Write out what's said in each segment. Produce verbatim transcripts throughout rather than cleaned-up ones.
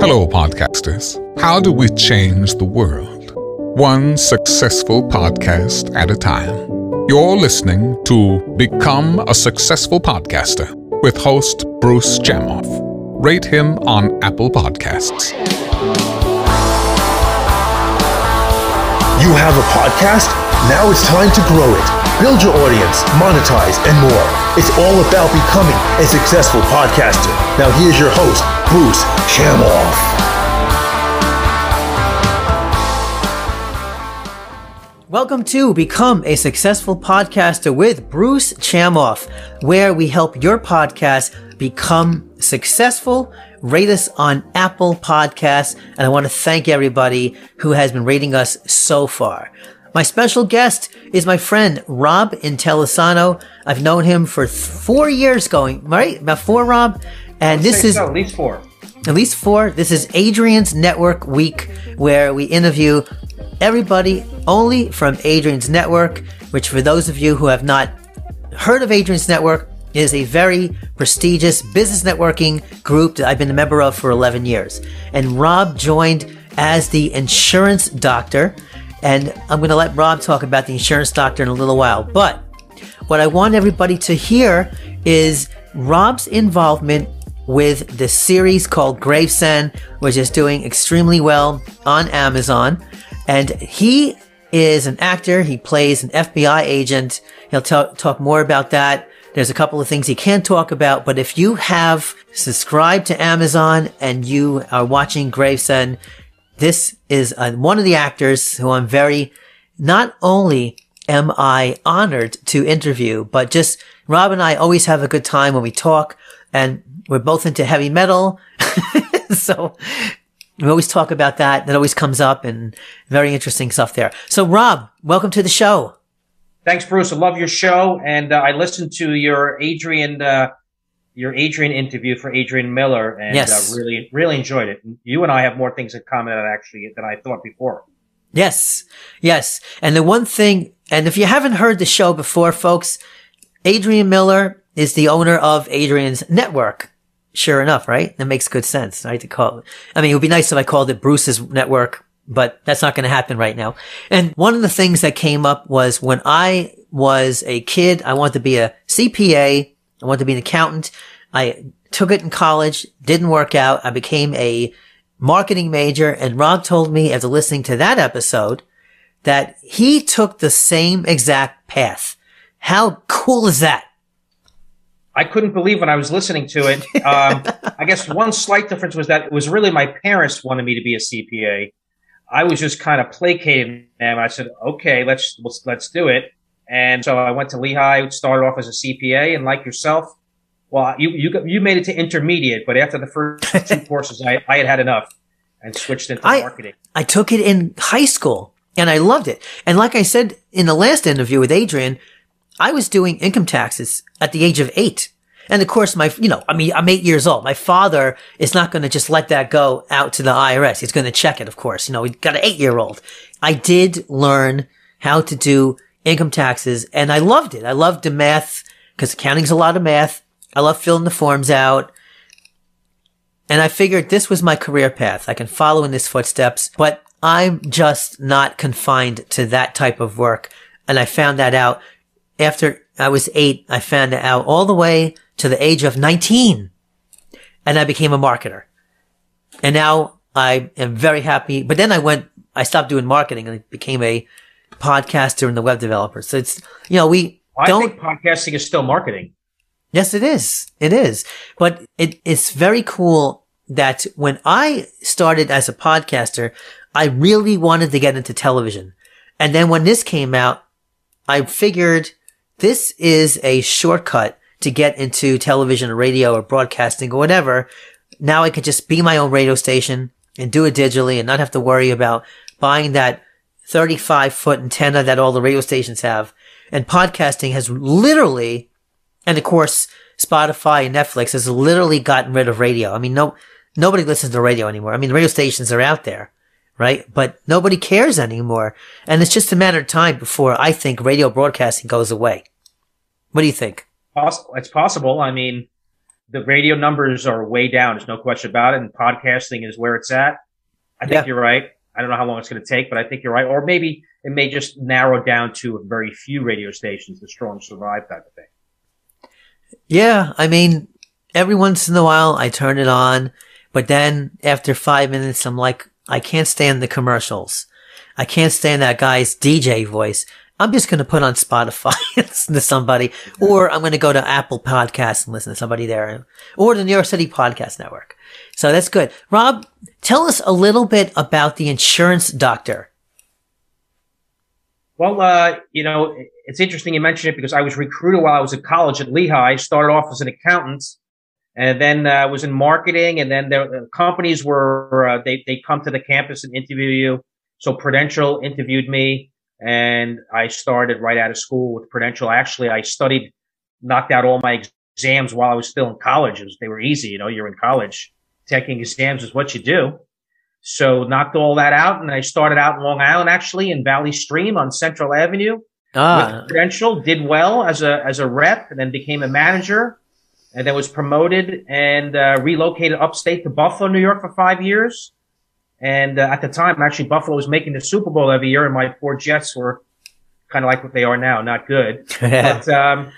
Hello, podcasters. How do we change the world? One successful podcast at a time. You're listening to Become a Successful Podcaster with host Bruce Jamoff. Rate him on Apple Podcasts. You have a podcast? Now it's time to grow it. Build your audience, monetize, and more. It's all about becoming a successful podcaster. Now here's your host, Bruce Chamoff. Welcome to Become a Successful Podcaster with Bruce Chamoff, where we help your podcast become successful. Rate us on Apple Podcasts, and I want to thank everybody who has been rating us so far. My special guest is my friend, Rob Intelisano. I've known him for th- four years going, right? About four, Rob? And I'll this is- so, at least four. At least four. This is Adrian's Network Week, where we interview everybody only from Adrian's Network, which for those of you who have not heard of Adrian's Network, is a very prestigious business networking group that I've been a member of for eleven years. And Rob joined as the insurance doctor. And I'm going to let Rob talk about the insurance doctor in a little while. But what I want everybody to hear is Rob's involvement with the series called Gravesend, which is doing extremely well on Amazon. And he is an actor. He plays an F B I agent. He'll t- talk more about that. There's a couple of things he can talk about, but if you have subscribed to Amazon and you are watching Gravesend, this is uh, one of the actors who I'm very, not only am I honored to interview, but just Rob and I always have a good time when we talk, and we're both into heavy metal. So we always talk about that. That always comes up, and very interesting stuff there. So Rob, welcome to the show. Thanks, Bruce. I love your show, and uh, I listened to your Adrian, uh, your Adrian interview for Adrian Miller, and yes. uh, really, really enjoyed it. You and I have more things in common than actually than I thought before. Yes, yes. And the one thing, and if you haven't heard the show before, folks, Adrian Miller is the owner of Adrian's Network. Sure enough, right? That makes good sense. I hate to call it. I mean, it would be nice if I called it Bruce's Network, but that's not going to happen right now. And one of the things that came up was when I was a kid, I wanted to be a C P A. I wanted to be an accountant. I took it in college, didn't work out. I became a marketing major. And Rob told me after listening to that episode that he took the same exact path. How cool is that? I couldn't believe when I was listening to it. Um, I guess one slight difference was that it was really my parents wanted me to be a C P A. I was just kind of placating them. I said, okay, let's, let's, let's do it. And so I went to Lehigh, started off as a C P A, and like yourself, well, you, you, you made it to intermediate, but after the first two courses, I, I had had enough and switched into I, marketing. I took it in high school and I loved it. And like I said, in the last interview with Adrian, I was doing income taxes at the age of eight. And of course, my, you know, I mean, I'm eight years old. My father is not going to just let that go out to the I R S. He's going to check it, of course. You know, we got an eight-year-old. I did learn how to do income taxes, and I loved it. I loved the math because accounting's a lot of math. I love filling the forms out. And I figured this was my career path. I can follow in his footsteps, but I'm just not confined to that type of work. And I found that out after I was eight. I found it out all the way to the age of nineteen, and I became a marketer. And now I am very happy. But then I went, I stopped doing marketing and I became a podcaster and the web developer. So it's, you know, we well, don't. I think podcasting is still marketing. Yes, it is. It is. But it, it's very cool that when I started as a podcaster, I really wanted to get into television. And then when this came out, I figured this is a shortcut to get into television or radio or broadcasting or whatever. Now I could just be my own radio station and do it digitally and not have to worry about buying that thirty-five foot antenna that all the radio stations have. And podcasting has literally, and of course, Spotify and Netflix has literally gotten rid of radio. I mean, no, nobody listens to radio anymore. I mean, the radio stations are out there, right? But nobody cares anymore. And it's just a matter of time before I think radio broadcasting goes away. What do you think? Possible. It's possible. I mean, the radio numbers are way down. There's no question about it. And podcasting is where it's at. I think yeah. you're right. I don't know how long it's going to take, but I think you're right. Or maybe it may just narrow down to very few radio stations, the strong survive type of thing. Yeah. I mean, every once in a while I turn it on, but then after five minutes, I'm like, I can't stand the commercials. I can't stand that guy's D J voice. I'm just going to put on Spotify and listen to somebody, or I'm going to go to Apple Podcasts and listen to somebody there, or the New York City Podcast Network. So that's good. Rob, tell us a little bit about the insurance doctor. Well, uh, you know, it's interesting you mentioned it because I was recruited while I was at college at Lehigh. Started off as an accountant, and then I uh, was in marketing, and then there, the companies were, uh, they, they come to the campus and interview you. So Prudential interviewed me. And I started right out of school with Prudential. Actually, I studied, knocked out all my exams while I was still in college. It was, they were easy. You know, you're in college. Taking exams is what you do. So knocked all that out. And I started out in Long Island, actually, in Valley Stream on Central Avenue. Ah. With Prudential, did well as a, as a rep, and then became a manager, and then was promoted and uh, relocated upstate to Buffalo, New York for five years. And uh, at the time, actually, Buffalo was making the Super Bowl every year, and my poor Jets were kind of like what they are now, not good. But, um,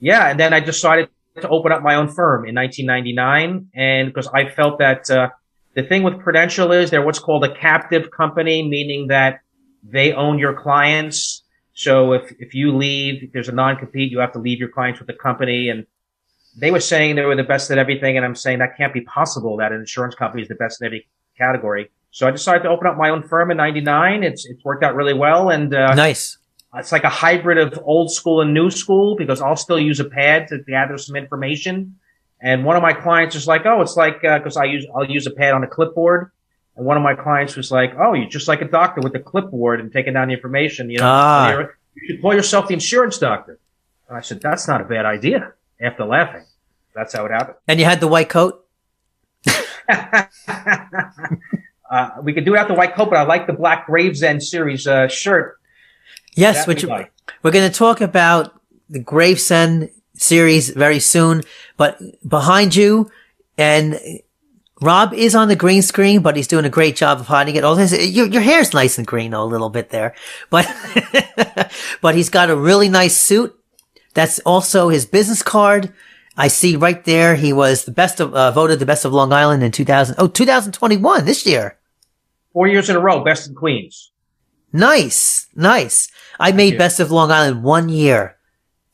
yeah, and then I decided to open up my own firm in nineteen ninety-nine, and because I felt that uh, the thing with Prudential is they're what's called a captive company, meaning that they own your clients. So if, if you leave, if there's a non-compete, you have to leave your clients with the company. And they were saying they were the best at everything, and I'm saying that can't be possible that an insurance company is the best in every category. So I decided to open up my own firm in ninety-nine. It's, it's worked out really well. And, uh, nice. It's like a hybrid of old school and new school because I'll still use a pad to gather some information. And one of my clients is like, oh, it's like, uh, cause I use, I'll use a pad on a clipboard. And one of my clients was like, oh, you're just like a doctor with a clipboard and taking down the information. You know, ah. You should call yourself the insurance doctor. And I said, that's not a bad idea after laughing. That's how it happened. And you had the white coat? Uh, we could do it out the white coat, but I like the black Gravesend series uh, shirt. Yes, which like. We're going to talk about the Gravesend series very soon. But behind you, and Rob is on the green screen, but he's doing a great job of hiding it. All his, your, your hair's nice and green a little bit there, but but he's got a really nice suit. That's also his business card. I see right there. He was the best of uh, voted the best of Long Island in two thousand. Oh, twenty twenty-one this year. Four years in a row, best in Queens. Nice, nice. I Thank made you. Best of Long Island one year,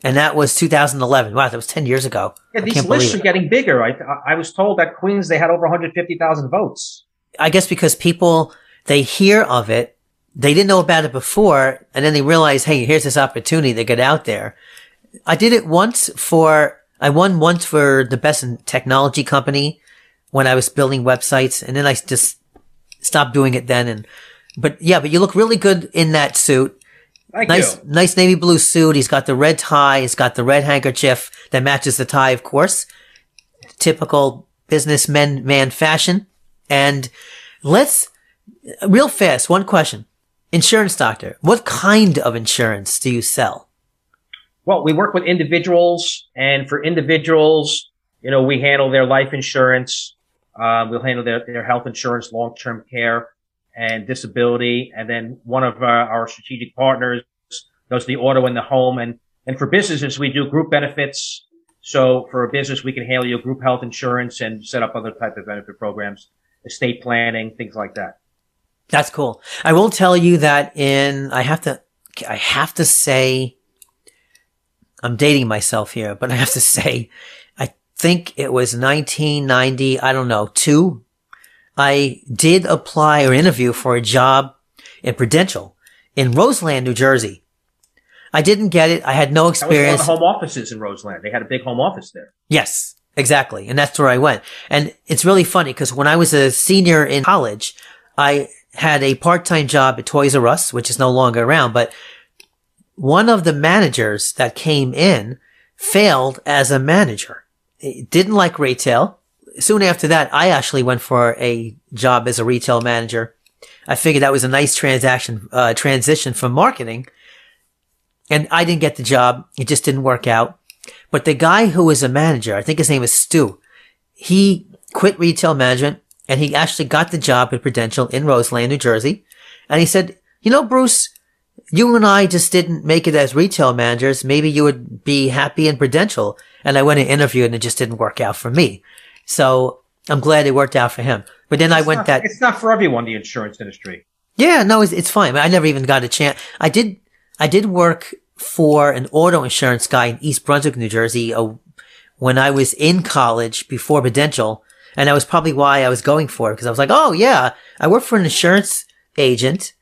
and that was two thousand eleven. Wow, that was ten years ago. Yeah, these lists are getting bigger. I, I was told that Queens, they had over one hundred fifty thousand votes. I guess because people, they hear of it, they didn't know about it before, and then they realize, hey, here's this opportunity to get out there. I did it once for, I won once for the best in technology company when I was building websites, and then I just stopped doing it then. And but yeah, but you look really good in that suit. Thank nice, you. Nice navy blue suit. He's got the red tie. He's got the red handkerchief that matches the tie, of course. Typical businessman man fashion. And let's real fast. One question: insurance doctor. What kind of insurance do you sell? Well, we work with individuals, and for individuals, you know, we handle their life insurance. Uh, we'll handle their, their health insurance, long-term care, and disability. And then one of our, our strategic partners does the auto and the home. And, and for businesses, we do group benefits. So for a business, we can handle your group health insurance and set up other type of benefit programs, estate planning, things like that. That's cool. I will tell you that in, I have to, I have to say, I'm dating myself here, but I have to say, think it was nineteen ninety, I don't know, two, I did apply or interview for a job in Prudential in Roseland, New Jersey. I didn't get it. I had no experience. That was one of the home offices in Roseland. They had a big home office there. Yes, exactly. And that's where I went. And it's really funny because when I was a senior in college, I had a part-time job at Toys R Us, which is no longer around, but one of the managers that came in failed as a manager. Didn't like retail. Soon after that, I actually went for a job as a retail manager. I figured that was a nice transaction, uh, transition from marketing. And I didn't get the job. It just didn't work out. But the guy who was a manager, I think his name was Stu, he quit retail management and he actually got the job at Prudential in Roseland, New Jersey. And he said, you know, Bruce, you and I just didn't make it as retail managers. Maybe you would be happy in Prudential. And I went and interviewed and it just didn't work out for me. So I'm glad it worked out for him. But then it's I went not, that. It's not for everyone, the insurance industry. Yeah, no, it's, it's fine. I never even got a chance. I did, I did work for an auto insurance guy in East Brunswick, New Jersey, uh, when I was in college before Prudential. And that was probably why I was going for it, because I was like, oh yeah, I work for an insurance agent.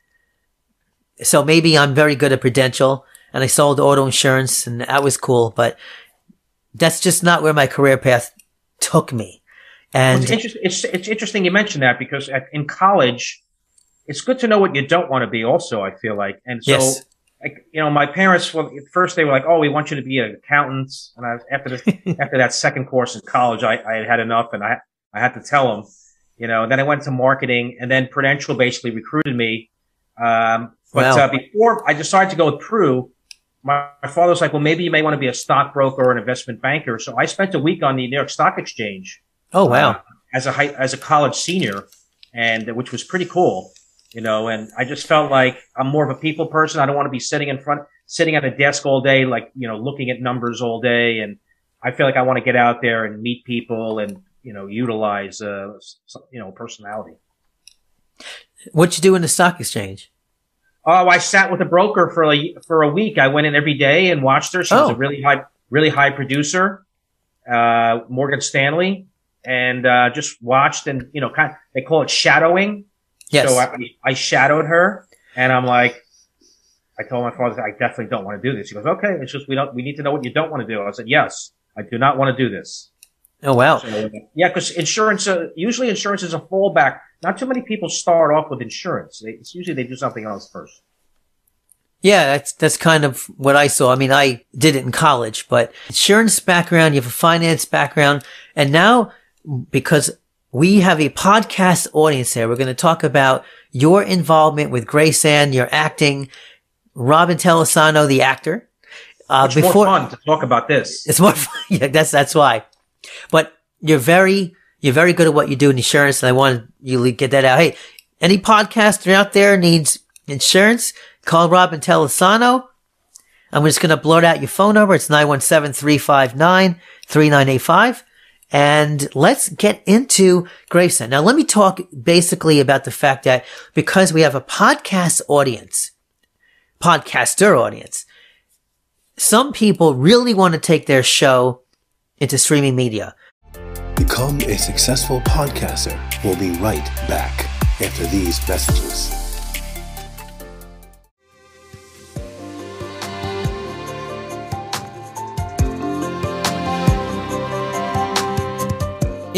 So maybe I'm very good at Prudential and I sold auto insurance and that was cool, but that's just not where my career path took me. And well, it's, inter- it's, it's interesting you mentioned that, because at, in college, it's good to know what you don't want to be also, I feel like. And so, yes. Like, you know, my parents, well, at first they were like, oh, we want you to be an accountant. And I, after this, after that second course in college, I, I had had enough and I, I had to tell them, you know, and then I went to marketing and then Prudential basically recruited me. Um, But wow. uh, before I decided to go with Pru, my, my father was like, well, maybe you may want to be a stockbroker or an investment banker. So I spent a week on the New York Stock Exchange. Oh, wow. Uh, as a high, as a college senior, and which was pretty cool, you know, and I just felt like I'm more of a people person. I don't want to be sitting in front, sitting at a desk all day, like, you know, looking at numbers all day. And I feel like I want to get out there and meet people and, you know, utilize, uh, you know, personality. What'd you do in the stock exchange? Oh, I sat with a broker for a, for a week. I went in every day and watched her. She oh. was a really high, really high producer, uh, Morgan Stanley, and, uh, just watched and, you know, kind of, they call it shadowing. Yes. So I, I shadowed her and I'm like, I told my father, I definitely don't want to do this. He goes, okay. It's just, we don't, we need to know what you don't want to do. I said, yes, I do not want to do this. Oh, wow. So, yeah. Cause insurance, uh, usually insurance is a fallback. Not too many people start off with insurance. They, it's usually they do something else first. Yeah, that's that's kind of what I saw. I mean, I did it in college, but insurance background, you have a finance background. And now, because we have a podcast audience here, we're going to talk about your involvement with Gravesend, your acting, Rob Intelisano, the actor. Uh, it's before, more fun to talk about this. It's more fun. Yeah, that's, that's why. But you're very... You're very good at what you do in insurance, and I wanted you to get that out. Hey, any podcaster out there needs insurance, call Rob Intelisano. I'm just going to blurt out your phone number. It's nine one seven, three five nine, three nine eight five. And let's get into Gravesend. Now, let me talk basically about the fact that because we have a podcast audience, podcaster audience, some people really want to take their show into streaming media. Become a successful podcaster. We'll be right back after these messages.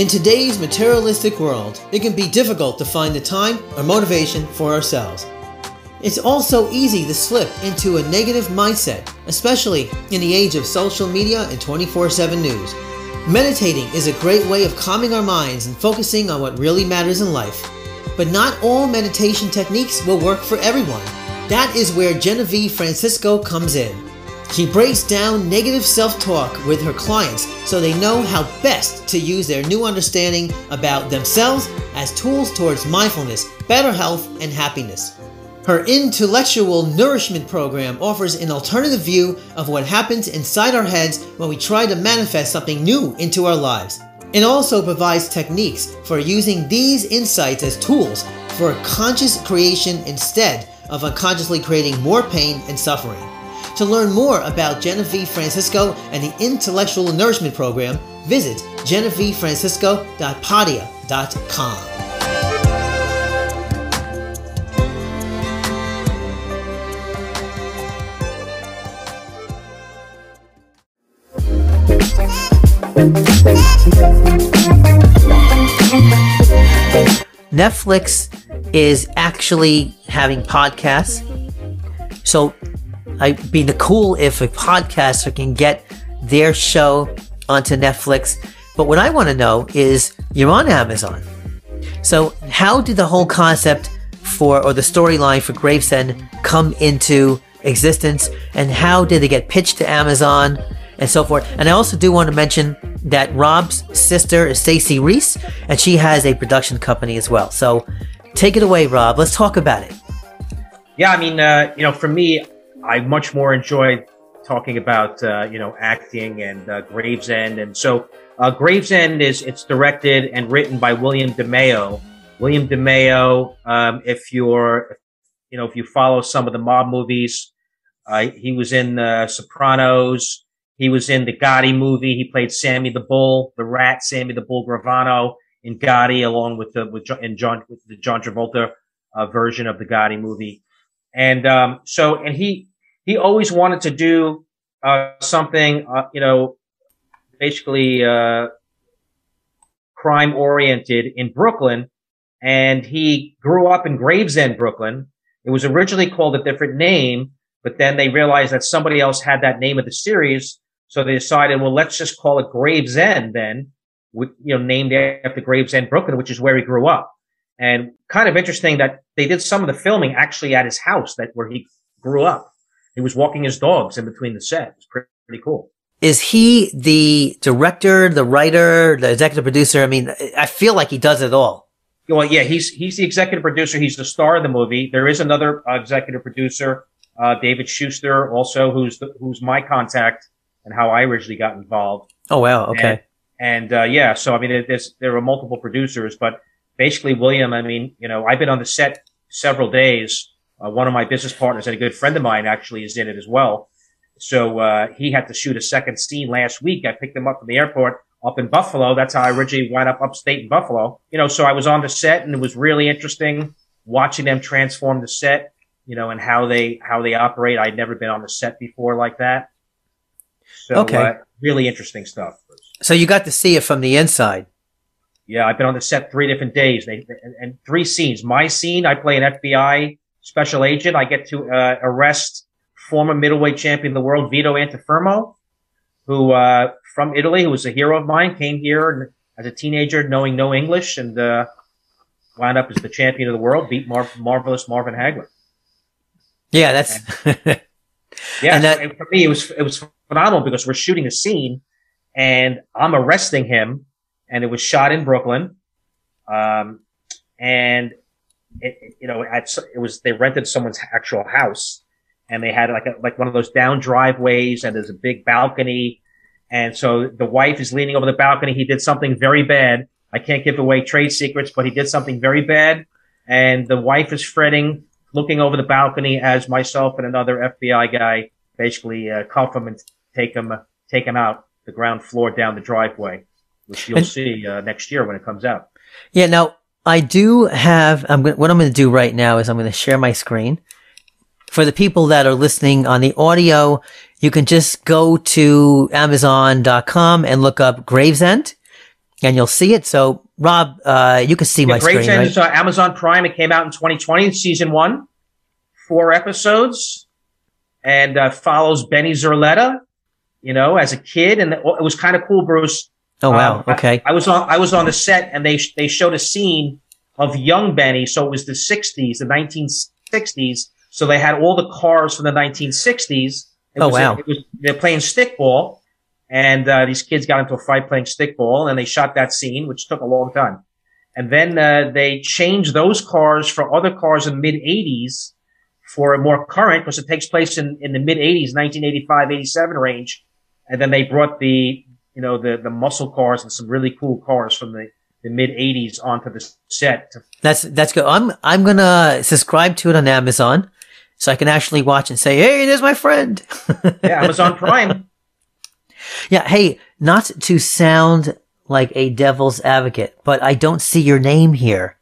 In today's materialistic world, it can be difficult to find the time or motivation for ourselves. It's also easy to slip into a negative mindset, especially in the age of social media and twenty-four seven news. Meditating is a great way of calming our minds and focusing on what really matters in life. But not all meditation techniques will work for everyone. That is where Genevieve Francisco comes in. She breaks down negative self-talk with her clients so they know how best to use their new understanding about themselves as tools towards mindfulness, better health, and happiness. Her Intellectual Nourishment Program offers an alternative view of what happens inside our heads when we try to manifest something new into our lives. It also provides techniques for using these insights as tools for conscious creation instead of unconsciously creating more pain and suffering. To learn more about Genevieve Francisco and the Intellectual Nourishment Program, visit genevieve francisco dot podia dot com. Netflix is actually having podcasts, so it'd be cool if a podcaster can get their show onto Netflix. But what I want to know is, you're on Amazon, so how did the whole concept for, or the storyline for Gravesend come into existence, and how did they get pitched to Amazon and so forth. And I also do want to mention that Rob's sister is Stacey Reese, and she has a production company as well. So take it away, Rob. Let's talk about it. Yeah, I mean, uh, you know, for me, I much more enjoy talking about, uh, you know, acting and uh, Gravesend. And so uh, Gravesend is, it's directed and written by William DeMeo. William DeMeo, um, if you're, you know, if you follow some of the mob movies, uh, he was in uh, Sopranos. He was in the Gotti movie. He played Sammy the Bull, the rat, Sammy the Bull Gravano in Gotti, along with the, with John, and John, with the John Travolta uh, version of the Gotti movie. And, um, so, and he, he always wanted to do, uh, something, uh, you know, basically, uh, crime oriented in Brooklyn. And he grew up in Gravesend, Brooklyn. It was originally called a different name, but then they realized that somebody else had that name of the series. So they decided, well, let's just call it Gravesend then, with, you know, named after Gravesend, Brooklyn, which is where he grew up. And kind of interesting that they did some of the filming actually at his house, that where he grew up. He was walking his dogs in between the set. It was pretty, pretty cool. Is he the director, the writer, the executive producer? I mean, I feel like he does it all. Well, yeah, he's, he's the executive producer. He's the star of the movie. There is another uh, executive producer, uh, David Schuster, also, who's the, who's my contact and how I originally got involved. Oh, wow. Okay. And, and uh, yeah, so, I mean, it, there's, there are multiple producers, but basically, William, I mean, you know, I've been on the set several days. Uh, one of my business partners and a good friend of mine actually is in it as well. So uh he had to shoot a second scene last week. I picked him up from the airport up in Buffalo. That's how I originally wound up upstate in Buffalo. You know, so I was on the set, and it was really interesting watching them transform the set, you know, and how they how they operate. I'd never been on the set before like that. So okay. uh, really interesting stuff. So you got to see it from the inside. Yeah, I've been on the set three different days they, and, and three scenes. My scene, I play an F B I special agent. I get to uh, arrest former middleweight champion of the world, Vito Antifermo, who uh from Italy, who was a hero of mine, came here and, as a teenager knowing no English, and uh, wound up as the champion of the world, beat Mar marvelous Marvin Hagler. Yeah, that's... and, yeah, and that and for me, it was, it was phenomenal because we're shooting a scene and I'm arresting him. And it was shot in Brooklyn. Um, and it, you know, at, it was, they rented someone's actual house, and they had like a, like one of those down driveways, and there's a big balcony. And so the wife is leaning over the balcony. He did something very bad. I can't give away trade secrets, but he did something very bad. And the wife is fretting, looking over the balcony as myself and another F B I guy basically, uh, cuff him and take him, take him out the ground floor down the driveway, which you'll and, see uh, next year when it comes out. Yeah. Now I do have, I'm gonna, what I'm going to do right now is I'm going to share my screen. For the people that are listening on the audio, you can just go to amazon dot com and look up Gravesend, and you'll see it. So Rob, uh, you can see yeah, my Gravesend screen, right? Is, uh, Amazon Prime. It came out in twenty twenty, season one, four episodes, and uh, follows Benny Zerletta, you know, as a kid. And it was kind of cool, Bruce. Oh wow! Um, okay, I, I was on I was on the set, and they sh they showed a scene of young Benny. So it was the sixties, the nineteen sixties. So they had all the cars from the nineteen sixties. It oh was, wow! It was, they're playing stickball, and uh, these kids got into a fight playing stickball, and they shot that scene, which took a long time. And then uh, they changed those cars for other cars in the mid eighties for a more current, because it takes place in in the mid eighties, nineteen eighty-five, eighty-seven range. And then they brought the you know, the, the muscle cars and some really cool cars from the, the mid eighties onto the set. That's, that's good. I'm, I'm going to subscribe to it on Amazon so I can actually watch and say, hey, there's my friend. Yeah. Amazon Prime. Yeah. Hey, not to sound like a devil's advocate, but I don't see your name here.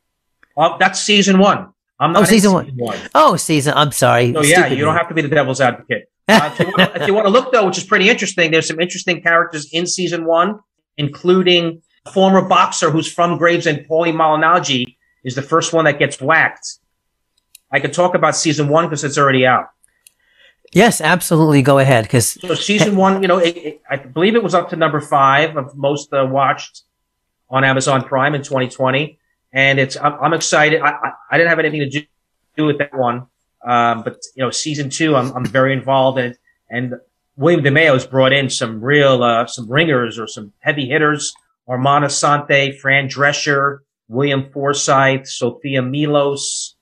Well, that's season one. I'm not oh, season, season one. one. Oh, season. I'm sorry. Oh, so, yeah. You don't have to be the devil's advocate. uh, if, you want to, if you want to look, though, which is pretty interesting, there's some interesting characters in season one, including a former boxer who's from Gravesend, Paulie Malignaggi, is the first one that gets whacked. I could talk about season one because it's already out. Yes, absolutely. Go ahead. Because so season one, you know, it, it, I believe it was up to number five of most uh, watched on Amazon Prime in twenty twenty, and it's I'm, I'm excited. I, I I didn't have anything to do do with that one. Um, but, you know, season two, I'm, I'm very involved in. And William DeMeo has brought in some real, uh, some ringers or some heavy hitters. Armand Assante, Fran Drescher, William Forsythe, Sophia Milos.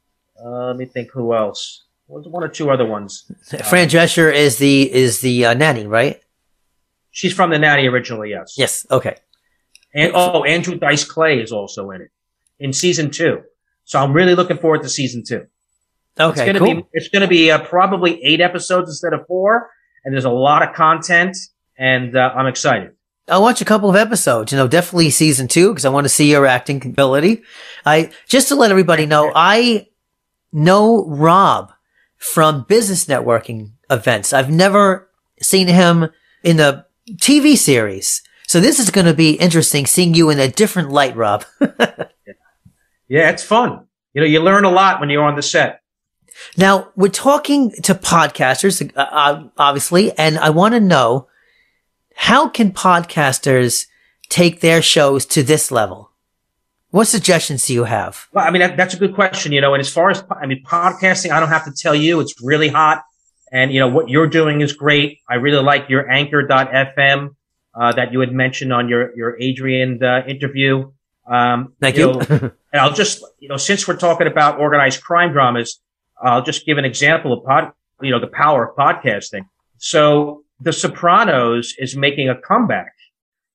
Uh, let me think who else. Well, one or two other ones. Fran Drescher is the, is the uh, nanny, right? She's from the Natty originally, yes. Yes, okay. And oh, Andrew Dice Clay is also in it in season two. So I'm really looking forward to season two. Okay, it's gonna cool. Be, it's going to be uh, probably eight episodes instead of four, and there's a lot of content, and uh, I'm excited. I'll watch a couple of episodes, you know, definitely season two, because I want to see your acting ability. I just to let everybody know, I know Rob from business networking events. I've never seen him in the T V series. So this is going to be interesting seeing you in a different light, Rob. Yeah, it's fun. You know, you learn a lot when you're on the set. Now, we're talking to podcasters, uh, obviously, and I want to know, how can podcasters take their shows to this level? What suggestions do you have? Well, I mean, that, that's a good question, you know, and as far as, I mean, podcasting, I don't have to tell you, it's really hot. And, you know, what you're doing is great. I really like your anchor dot f m uh, that you had mentioned on your, your Adrian uh, interview. Um, Thank you. you. Know, and I'll just, you know, since we're talking about organized crime dramas, I'll just give an example of, pod, you know, the power of podcasting. So The Sopranos is making a comeback.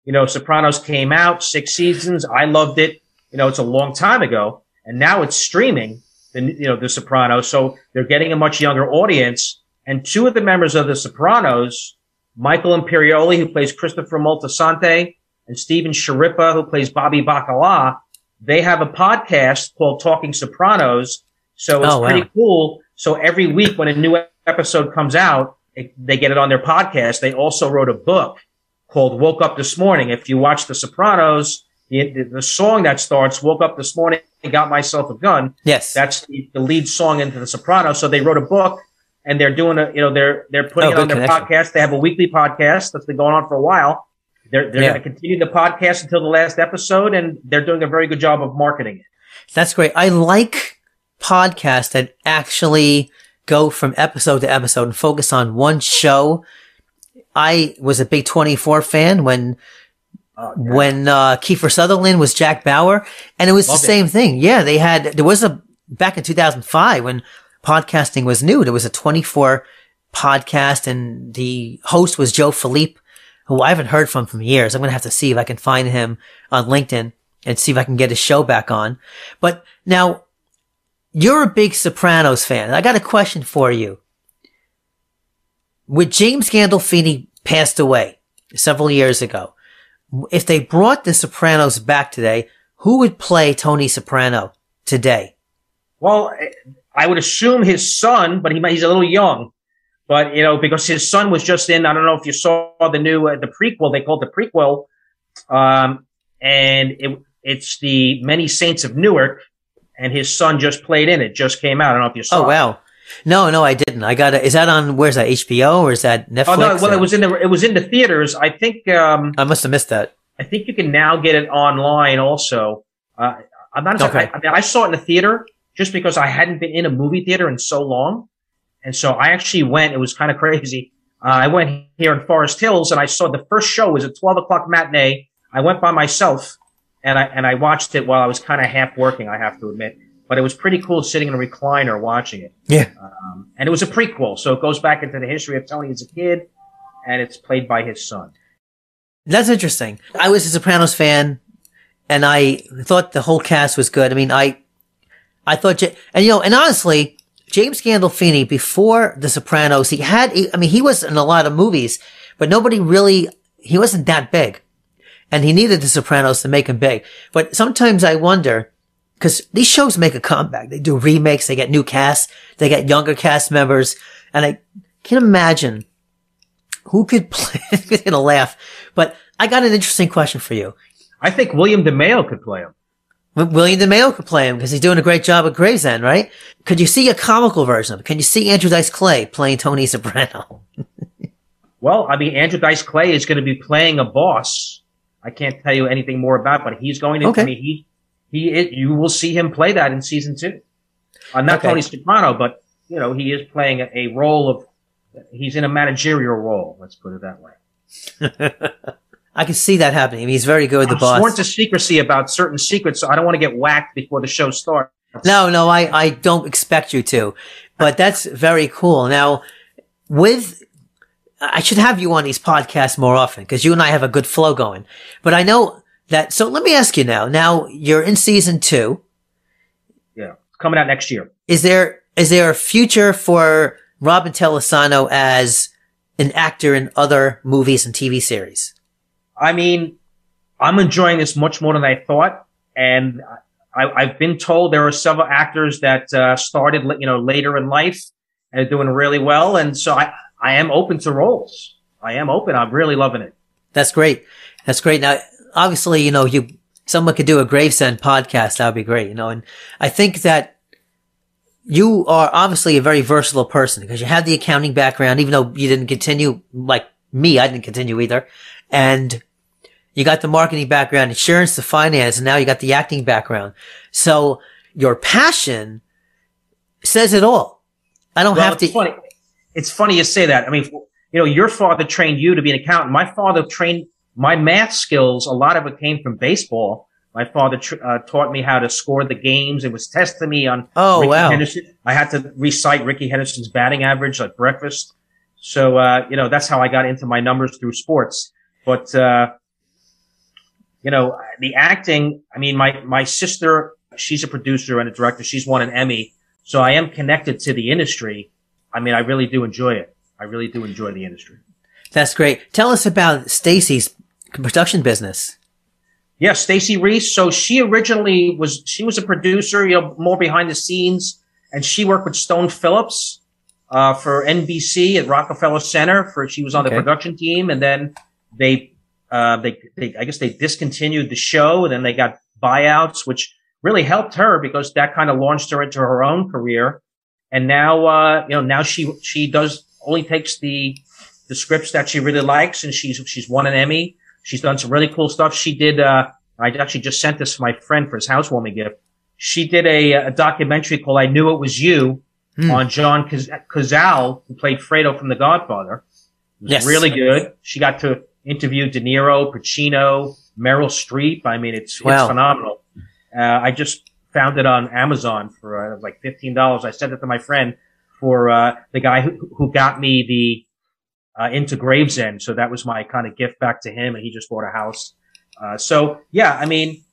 You know, Sopranos came out, six seasons. I loved it. You know, it's a long time ago. And now it's streaming, the, you know, The Sopranos. So they're getting a much younger audience. And two of the members of The Sopranos, Michael Imperioli, who plays Christopher Moltisanti, and Stephen Sharippa, who plays Bobby Bacala, they have a podcast called Talking Sopranos. So it's oh, wow. pretty cool. So every week when a new episode comes out, it, they get it on their podcast. They also wrote a book called Woke Up This Morning. If you watch The Sopranos, the, the, the song that starts, Woke Up This Morning, I Got Myself a Gun. Yes. That's the, the lead song into The Sopranos. So they wrote a book. And they're doing a, you know, they're, they're putting oh, it on their connection. podcast. They have a weekly podcast that's been going on for a while. They're, they're yeah. going to continue the podcast until the last episode, and they're doing a very good job of marketing it. That's great. I like podcasts that actually go from episode to episode and focus on one show. I was a big twenty-four fan when, oh, yeah. when, uh, Kiefer Sutherland was Jack Bauer, and it was Love the it. same thing. Yeah. They had, there was a, back in two thousand five when podcasting was new. There was a twenty-four podcast, and the host was Joe Philippe, who I haven't heard from for years. I'm going to have to see if I can find him on LinkedIn and see if I can get his show back on. But now, you're a big Sopranos fan. I got a question for you. With James Gandolfini passed away several years ago, if they brought The Sopranos back today, who would play Tony Soprano today? Well, I- I would assume his son, but he might, he's a little young. But, you know, because his son was just in, I don't know if you saw the new, uh, the prequel, they called the prequel. Um, and it, it's the Many Saints of Newark, and his son just played in it, just came out. I don't know if you saw it. Oh, wow. No, no, I didn't. I got it. Is that on, where's that, H B O or is that Netflix? Oh, no, well, or? it was in the, it was in the theaters. I think, um, I must have missed that. I think you can now get it online also. Uh, I'm not, okay. I, I mean, I saw it in the theater, just because I hadn't been in a movie theater in so long. And so I actually went, it was kind of crazy. Uh, I went here in Forest Hills, and I saw the first show was a twelve o'clock matinee. I went by myself, and I, and I watched it while I was kind of half working, I have to admit, but it was pretty cool sitting in a recliner watching it. Yeah. Um, and it was a prequel. So it goes back into the history of Tony as a kid, and it's played by his son. That's interesting. I was a Sopranos fan, and I thought the whole cast was good. I mean, I, I thought, and you know, and honestly, James Gandolfini, before The Sopranos, he had, I mean, he was in a lot of movies, but nobody really, he wasn't that big. And he needed The Sopranos to make him big. But sometimes I wonder, because these shows make a comeback. They do remakes, they get new casts, they get younger cast members. And I can imagine who could play, it's going to laugh. But I got an interesting question for you. I think William DeMeo could play him. William DeMeo could play him because he's doing a great job at Gravesend, right? Could you see a comical version of it? Can you see Andrew Dice Clay playing Tony Soprano? Well, I mean, Andrew Dice Clay is going to be playing a boss. I can't tell you anything more about, but he's going to, okay. I mean, he, he, it, you will see him play that in season two. Uh, not okay. Tony Soprano, but you know, he is playing a, a role of, he's in a managerial role. Let's put it that way. I can see that happening. I mean, he's very good. I'm the boss. Sworn to secrecy about certain secrets, so I don't want to get whacked before the show starts. No, no, I, I don't expect you to, but that's very cool. Now, with, I should have you on these podcasts more often because you and I have a good flow going, but I know that. So let me ask you now, now you're in season two. Yeah. It's coming out next year. Is there, is there a future for Rob Intelisano as an actor in other movies and T V series? I mean, I'm enjoying this much more than I thought. And I, I've been told there are several actors that uh, started, you know, later in life and are doing really well. And so I, I am open to roles. I am open. I'm really loving it. That's great. That's great. Now, obviously, you know, you, someone could do a Gravesend podcast. That'd be great. You know, and I think that you are obviously a very versatile person because you have the accounting background, even though you didn't continue like me. I didn't continue either. And you got the marketing background, insurance, the finance, and now you got the acting background. So your passion says it all. I don't well, have it's to. Funny. It's funny you say that. I mean, you know, your father trained you to be an accountant. My father trained my math skills. A lot of it came from baseball. My father uh, taught me how to score the games. It was testing me on oh, Ricky wow. Henderson. I had to recite Ricky Henderson's batting average at breakfast. So, uh, you know, that's how I got into my numbers through sports. But, uh, you know, the acting, I mean, my, my sister, she's a producer and a director. She's won an Emmy. So I am connected to the industry. I mean, I really do enjoy it. I really do enjoy the industry. That's great. Tell us about Stacey's production business. Yeah, Stacey Reese. So she originally was, she was a producer, you know, more behind the scenes, and she worked with Stone Phillips, uh, for N B C at Rockefeller Center for, she was on okay. the production team. And then they, uh, they, they, I guess they discontinued the show, and then they got buyouts, which really helped her because that kind of launched her into her own career. And now, uh, you know, now she, she does only takes the, the scripts that she really likes, and she's, she's won an Emmy. She's done some really cool stuff. She did, uh, I actually just sent this to my friend for his housewarming gift. She did a, a documentary called I Knew It Was You mm. on John Cazale, who played Fredo from The Godfather. It was yes. really good. She got to interview De Niro, Pacino, Meryl Streep. I mean, it's, wow. it's phenomenal. Uh, I just found it on Amazon for uh, like fifteen dollars. I sent it to my friend for, uh, the guy who, who got me the, Uh, into Gravesend. So that was my kind of gift back to him, and he just bought a house. Uh, so yeah, I mean,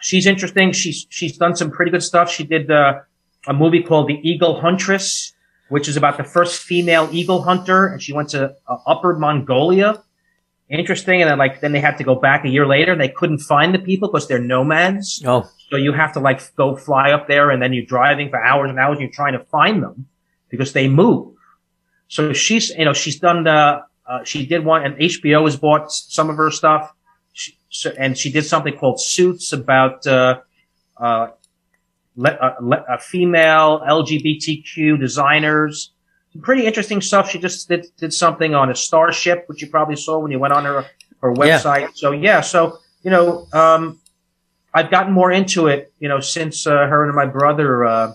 she's interesting. She's, she's done some pretty good stuff. She did, uh, a movie called The Eagle Huntress, which is about the first female eagle hunter. And she went to uh, Upper Mongolia. Interesting. And then like, then they had to go back a year later, and they couldn't find the people because they're nomads. Oh. So you have to like go fly up there, and then you're driving for hours and hours. And you're trying to find them because they move. So she's, you know, she's done the, uh, she did one, and H B O has bought some of her stuff. She, so, and she did something called Suits about, uh, uh, le, uh, le, uh female L G B T Q designers. Some pretty interesting stuff. She just did, did something on a starship, which you probably saw when you went on her, her website. Yeah. So yeah. So, you know, um, I've gotten more into it, you know, since, uh, her and my brother, uh,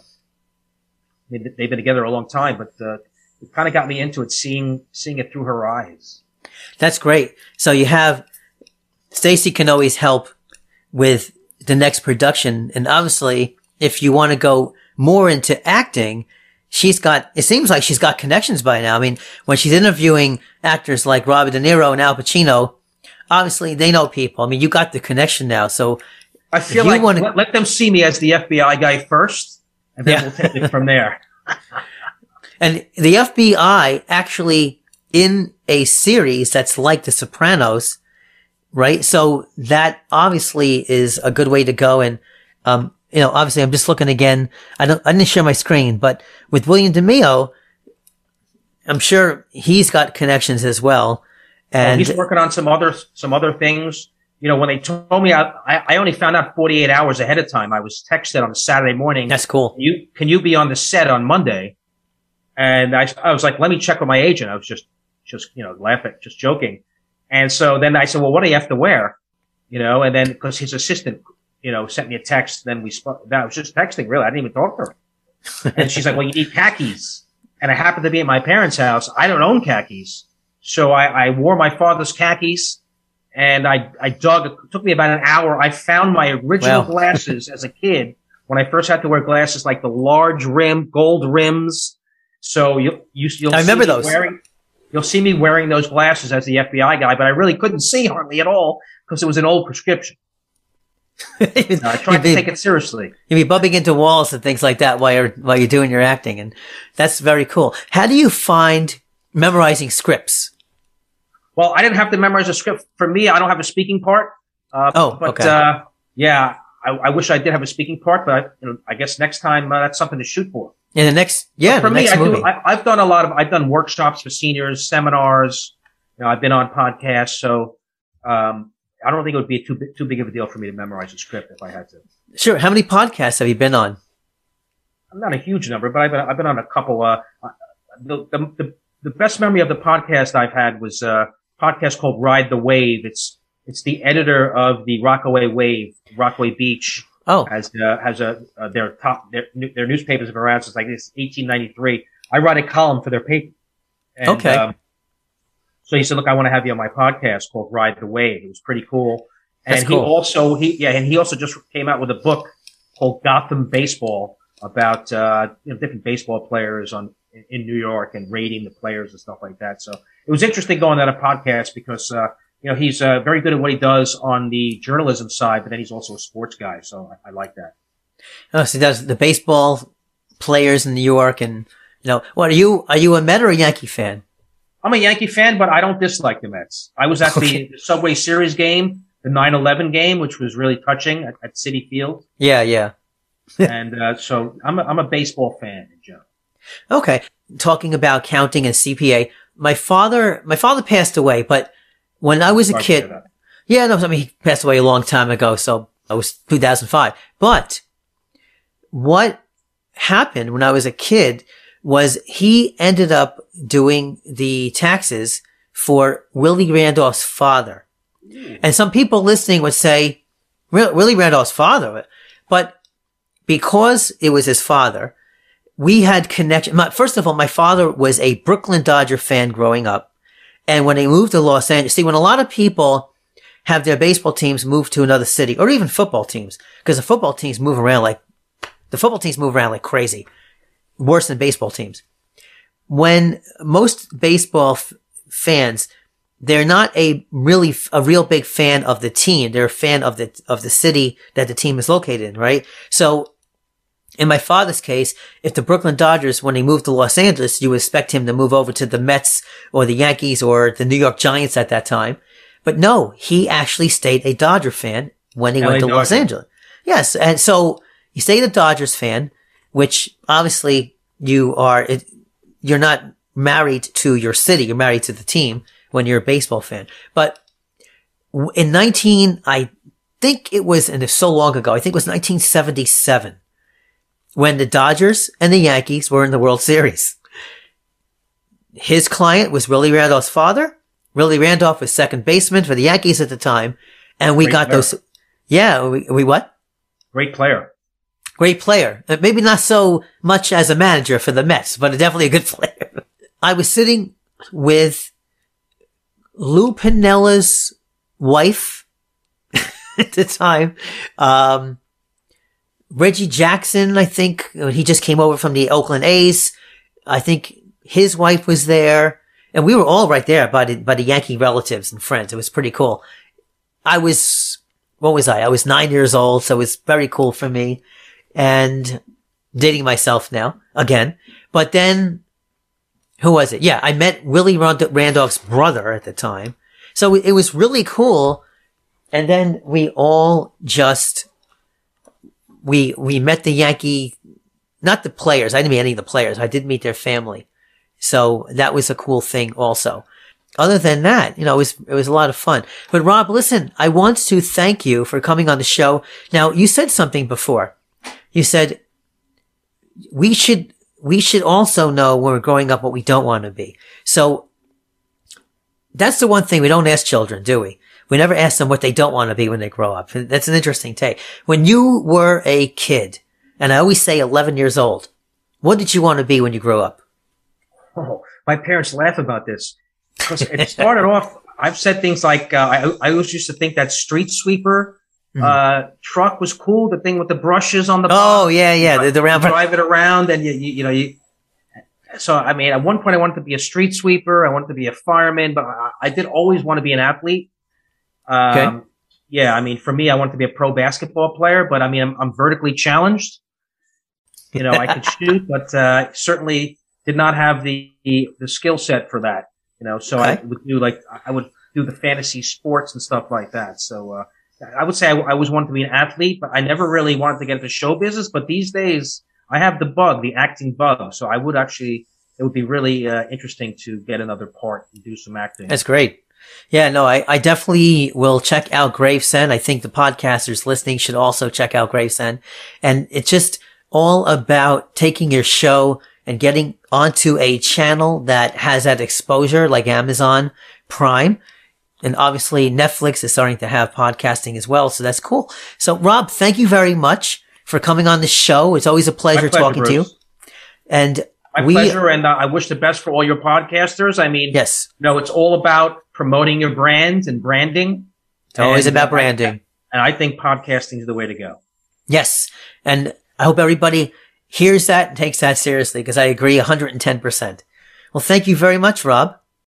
they've been together a long time, but, uh, it kind of got me into it, seeing seeing it through her eyes. That's great. So you have Stacey can always help with the next production, and obviously, if you want to go more into acting, she's got. It seems like she's got connections by now. I mean, when she's interviewing actors like Robert De Niro and Al Pacino, obviously they know people. I mean, you got the connection now. So I feel like wanna, let, let them see me as the F B I guy first, and then yeah. we'll take it from there. And the F B I actually in a series that's like The Sopranos, right? So that obviously is a good way to go. And, um, you know, obviously I'm just looking again. I don't, I didn't share my screen, but with William DeMeo, I'm sure he's got connections as well. And, and he's working on some other, some other things. You know, when they told me, I, I only found out forty-eight hours ahead of time. I was texted on a Saturday morning. That's cool. Can you, can you be on the set on Monday? And I, I was like, let me check with my agent. I was just, just, you know, laughing, just joking. And so then I said, well, what do you have to wear? You know, and then because his assistant, you know, sent me a text. Then we spoke. I was just texting, really. I didn't even talk to her. And she's like, well, you need khakis. And I happened to be at my parents' house. I don't own khakis. So I, I wore my father's khakis, and I, I dug. It took me about an hour. I found my original wow. glasses as a kid when I first had to wear glasses, like the large rim, gold rims. So you, you, you'll I remember see those. Wearing, you'll see me wearing those glasses as the F B I guy, but I really couldn't see hardly at all because it was an old prescription. uh, I tried to be, take it seriously. You'd be bumping into walls and things like that while you're, while you're doing your acting. And that's very cool. How do you find memorizing scripts? Well, I didn't have to memorize a script. For me, I don't have a speaking part. Uh, oh, but, okay. Uh, yeah, I, I wish I did have a speaking part, but I, you know, I guess next time uh, that's something to shoot for. In the next, yeah, but for the me, next I movie. Do, I, I've done a lot of, I've done workshops for seniors, seminars. You know, I've been on podcasts, so um, I don't think it would be too too big of a deal for me to memorize a script if I had to. Sure. How many podcasts have you been on? I'm not a huge number, but I've been I've been on a couple. Uh, the, the the the best memory of the podcast I've had was a podcast called Ride the Wave. It's it's the editor of the Rockaway Wave, Rockaway Beach. Oh, has uh, has a uh, their top their their newspapers have been around since like this eighteen ninety-three. I write a column for their paper. And, okay. Um, so he said, "Look, I want to have you on my podcast called Ride the Wave." It was pretty cool. And That's cool. he also he yeah, and he also just came out with a book called Gotham Baseball about uh, you know, different baseball players on in New York and rating the players and stuff like that. So it was interesting going on a podcast because. Uh, You know, he's uh, very good at what he does on the journalism side, but then he's also a sports guy, so I, I like that. Oh, so that's the baseball players in New York, and you know, what are you? Are you a Met or a Yankee fan? I'm a Yankee fan, but I don't dislike the Mets. I was at okay. the Subway Series game, the nine eleven game, which was really touching at, at Citi Field. Yeah, yeah. and uh, so I'm a, I'm a baseball fan in general. Okay, talking about accounting and C P A, my father, my father passed away, but. When I was a kid, yeah, no, I mean, he passed away a long time ago, so it was two thousand five. But what happened when I was a kid was he ended up doing the taxes for Willie Randolph's father. And some people listening would say, Willie Randolph's father? But because it was his father, we had connection. First of all, my father was a Brooklyn Dodger fan growing up. And when they moved to Los Angeles, see, when a lot of people have their baseball teams move to another city, or even football teams, because the football teams move around like, the football teams move around like crazy, worse than baseball teams. When most baseball f- fans, they're not a really, a real big fan of the team. They're a fan of the, of the city that the team is located in, right? So in my father's case, if the Brooklyn Dodgers, when he moved to Los Angeles, you would expect him to move over to the Mets or the Yankees or the New York Giants at that time. But no, he actually stayed a Dodger fan when he L A went to Dodgers. Los Angeles. Yes. And so he stayed a Dodgers fan, which obviously you are, it, you're not married to your city. You're married to the team when you're a baseball fan. But in nineteen, I think it was, and it's so long ago, I think it was nineteen seventy-seven. When the Dodgers and the Yankees were in the World Series. His client was Willie Randolph's father. Willie Randolph was second baseman for the Yankees at the time. And we Great got player. those. Yeah. We, we what? Great player. Great player. Maybe not so much as a manager for the Mets, but definitely a good player. I was sitting with Lou Pinella's wife at the time. Um, Reggie Jackson, I think, he just came over from the Oakland A's. I think his wife was there. And we were all right there by the, by the Yankee relatives and friends. It was pretty cool. I was, what was I? I was nine years old, so it was very cool for me. And dating myself now, again. But then, who was it? Yeah, I met Willie Randolph's brother at the time. So it was really cool. And then we all just... We, we met the Yankee, not the players. I didn't meet any of the players. I did meet their family. So that was a cool thing also. Other than that, you know, it was, it was a lot of fun. But Rob, listen, I want to thank you for coming on the show. Now, you said something before. You said, we should, we should also know when we're growing up what we don't want to be. So that's the one thing we don't ask children, do we? We never ask them what they don't want to be when they grow up. That's an interesting take. When you were a kid, and I always say eleven years old, What did you want to be when you grow up? Oh, my parents laugh about this. Because it started off, I've said things like, uh, I, I always used to think that street sweeper mm-hmm. uh, truck was cool, the thing with the brushes on the bottom. Oh, yeah, yeah. You know, the round drive it around and, you, you, you know, you. So, I mean, at one point I wanted to be a street sweeper. I wanted to be a fireman, but I, I did always want to be an athlete. Um, okay. Yeah, I mean, for me, I wanted to be a pro basketball player, but I mean, I'm, I'm vertically challenged. You know, I could shoot, but uh, certainly did not have the the skill set for that. You know, so okay. I would do like I would do the fantasy sports and stuff like that. So uh, I would say I, I always wanted to be an athlete, but I never really wanted to get into show business. But these days, I have the bug, the acting bug. So I would actually, it would be really uh, interesting to get another part and do some acting. That's great. Yeah, no, I, I definitely will check out Gravesend. I think the podcasters listening should also check out Gravesend. And it's just all about taking your show and getting onto a channel that has that exposure, like Amazon Prime. And obviously Netflix is starting to have podcasting as well. So that's cool. So Rob, thank you very much for coming on the show. It's always a pleasure, pleasure talking Bruce. to you. And My we, pleasure, and uh, I wish the best for all your podcasters. I mean, yes. you know, it's all about promoting your brand and branding. It's always about branding. And I think podcasting is the way to go. Yes. And I hope everybody hears that and takes that seriously, because I agree one hundred ten percent. Well, thank you very much, Rob.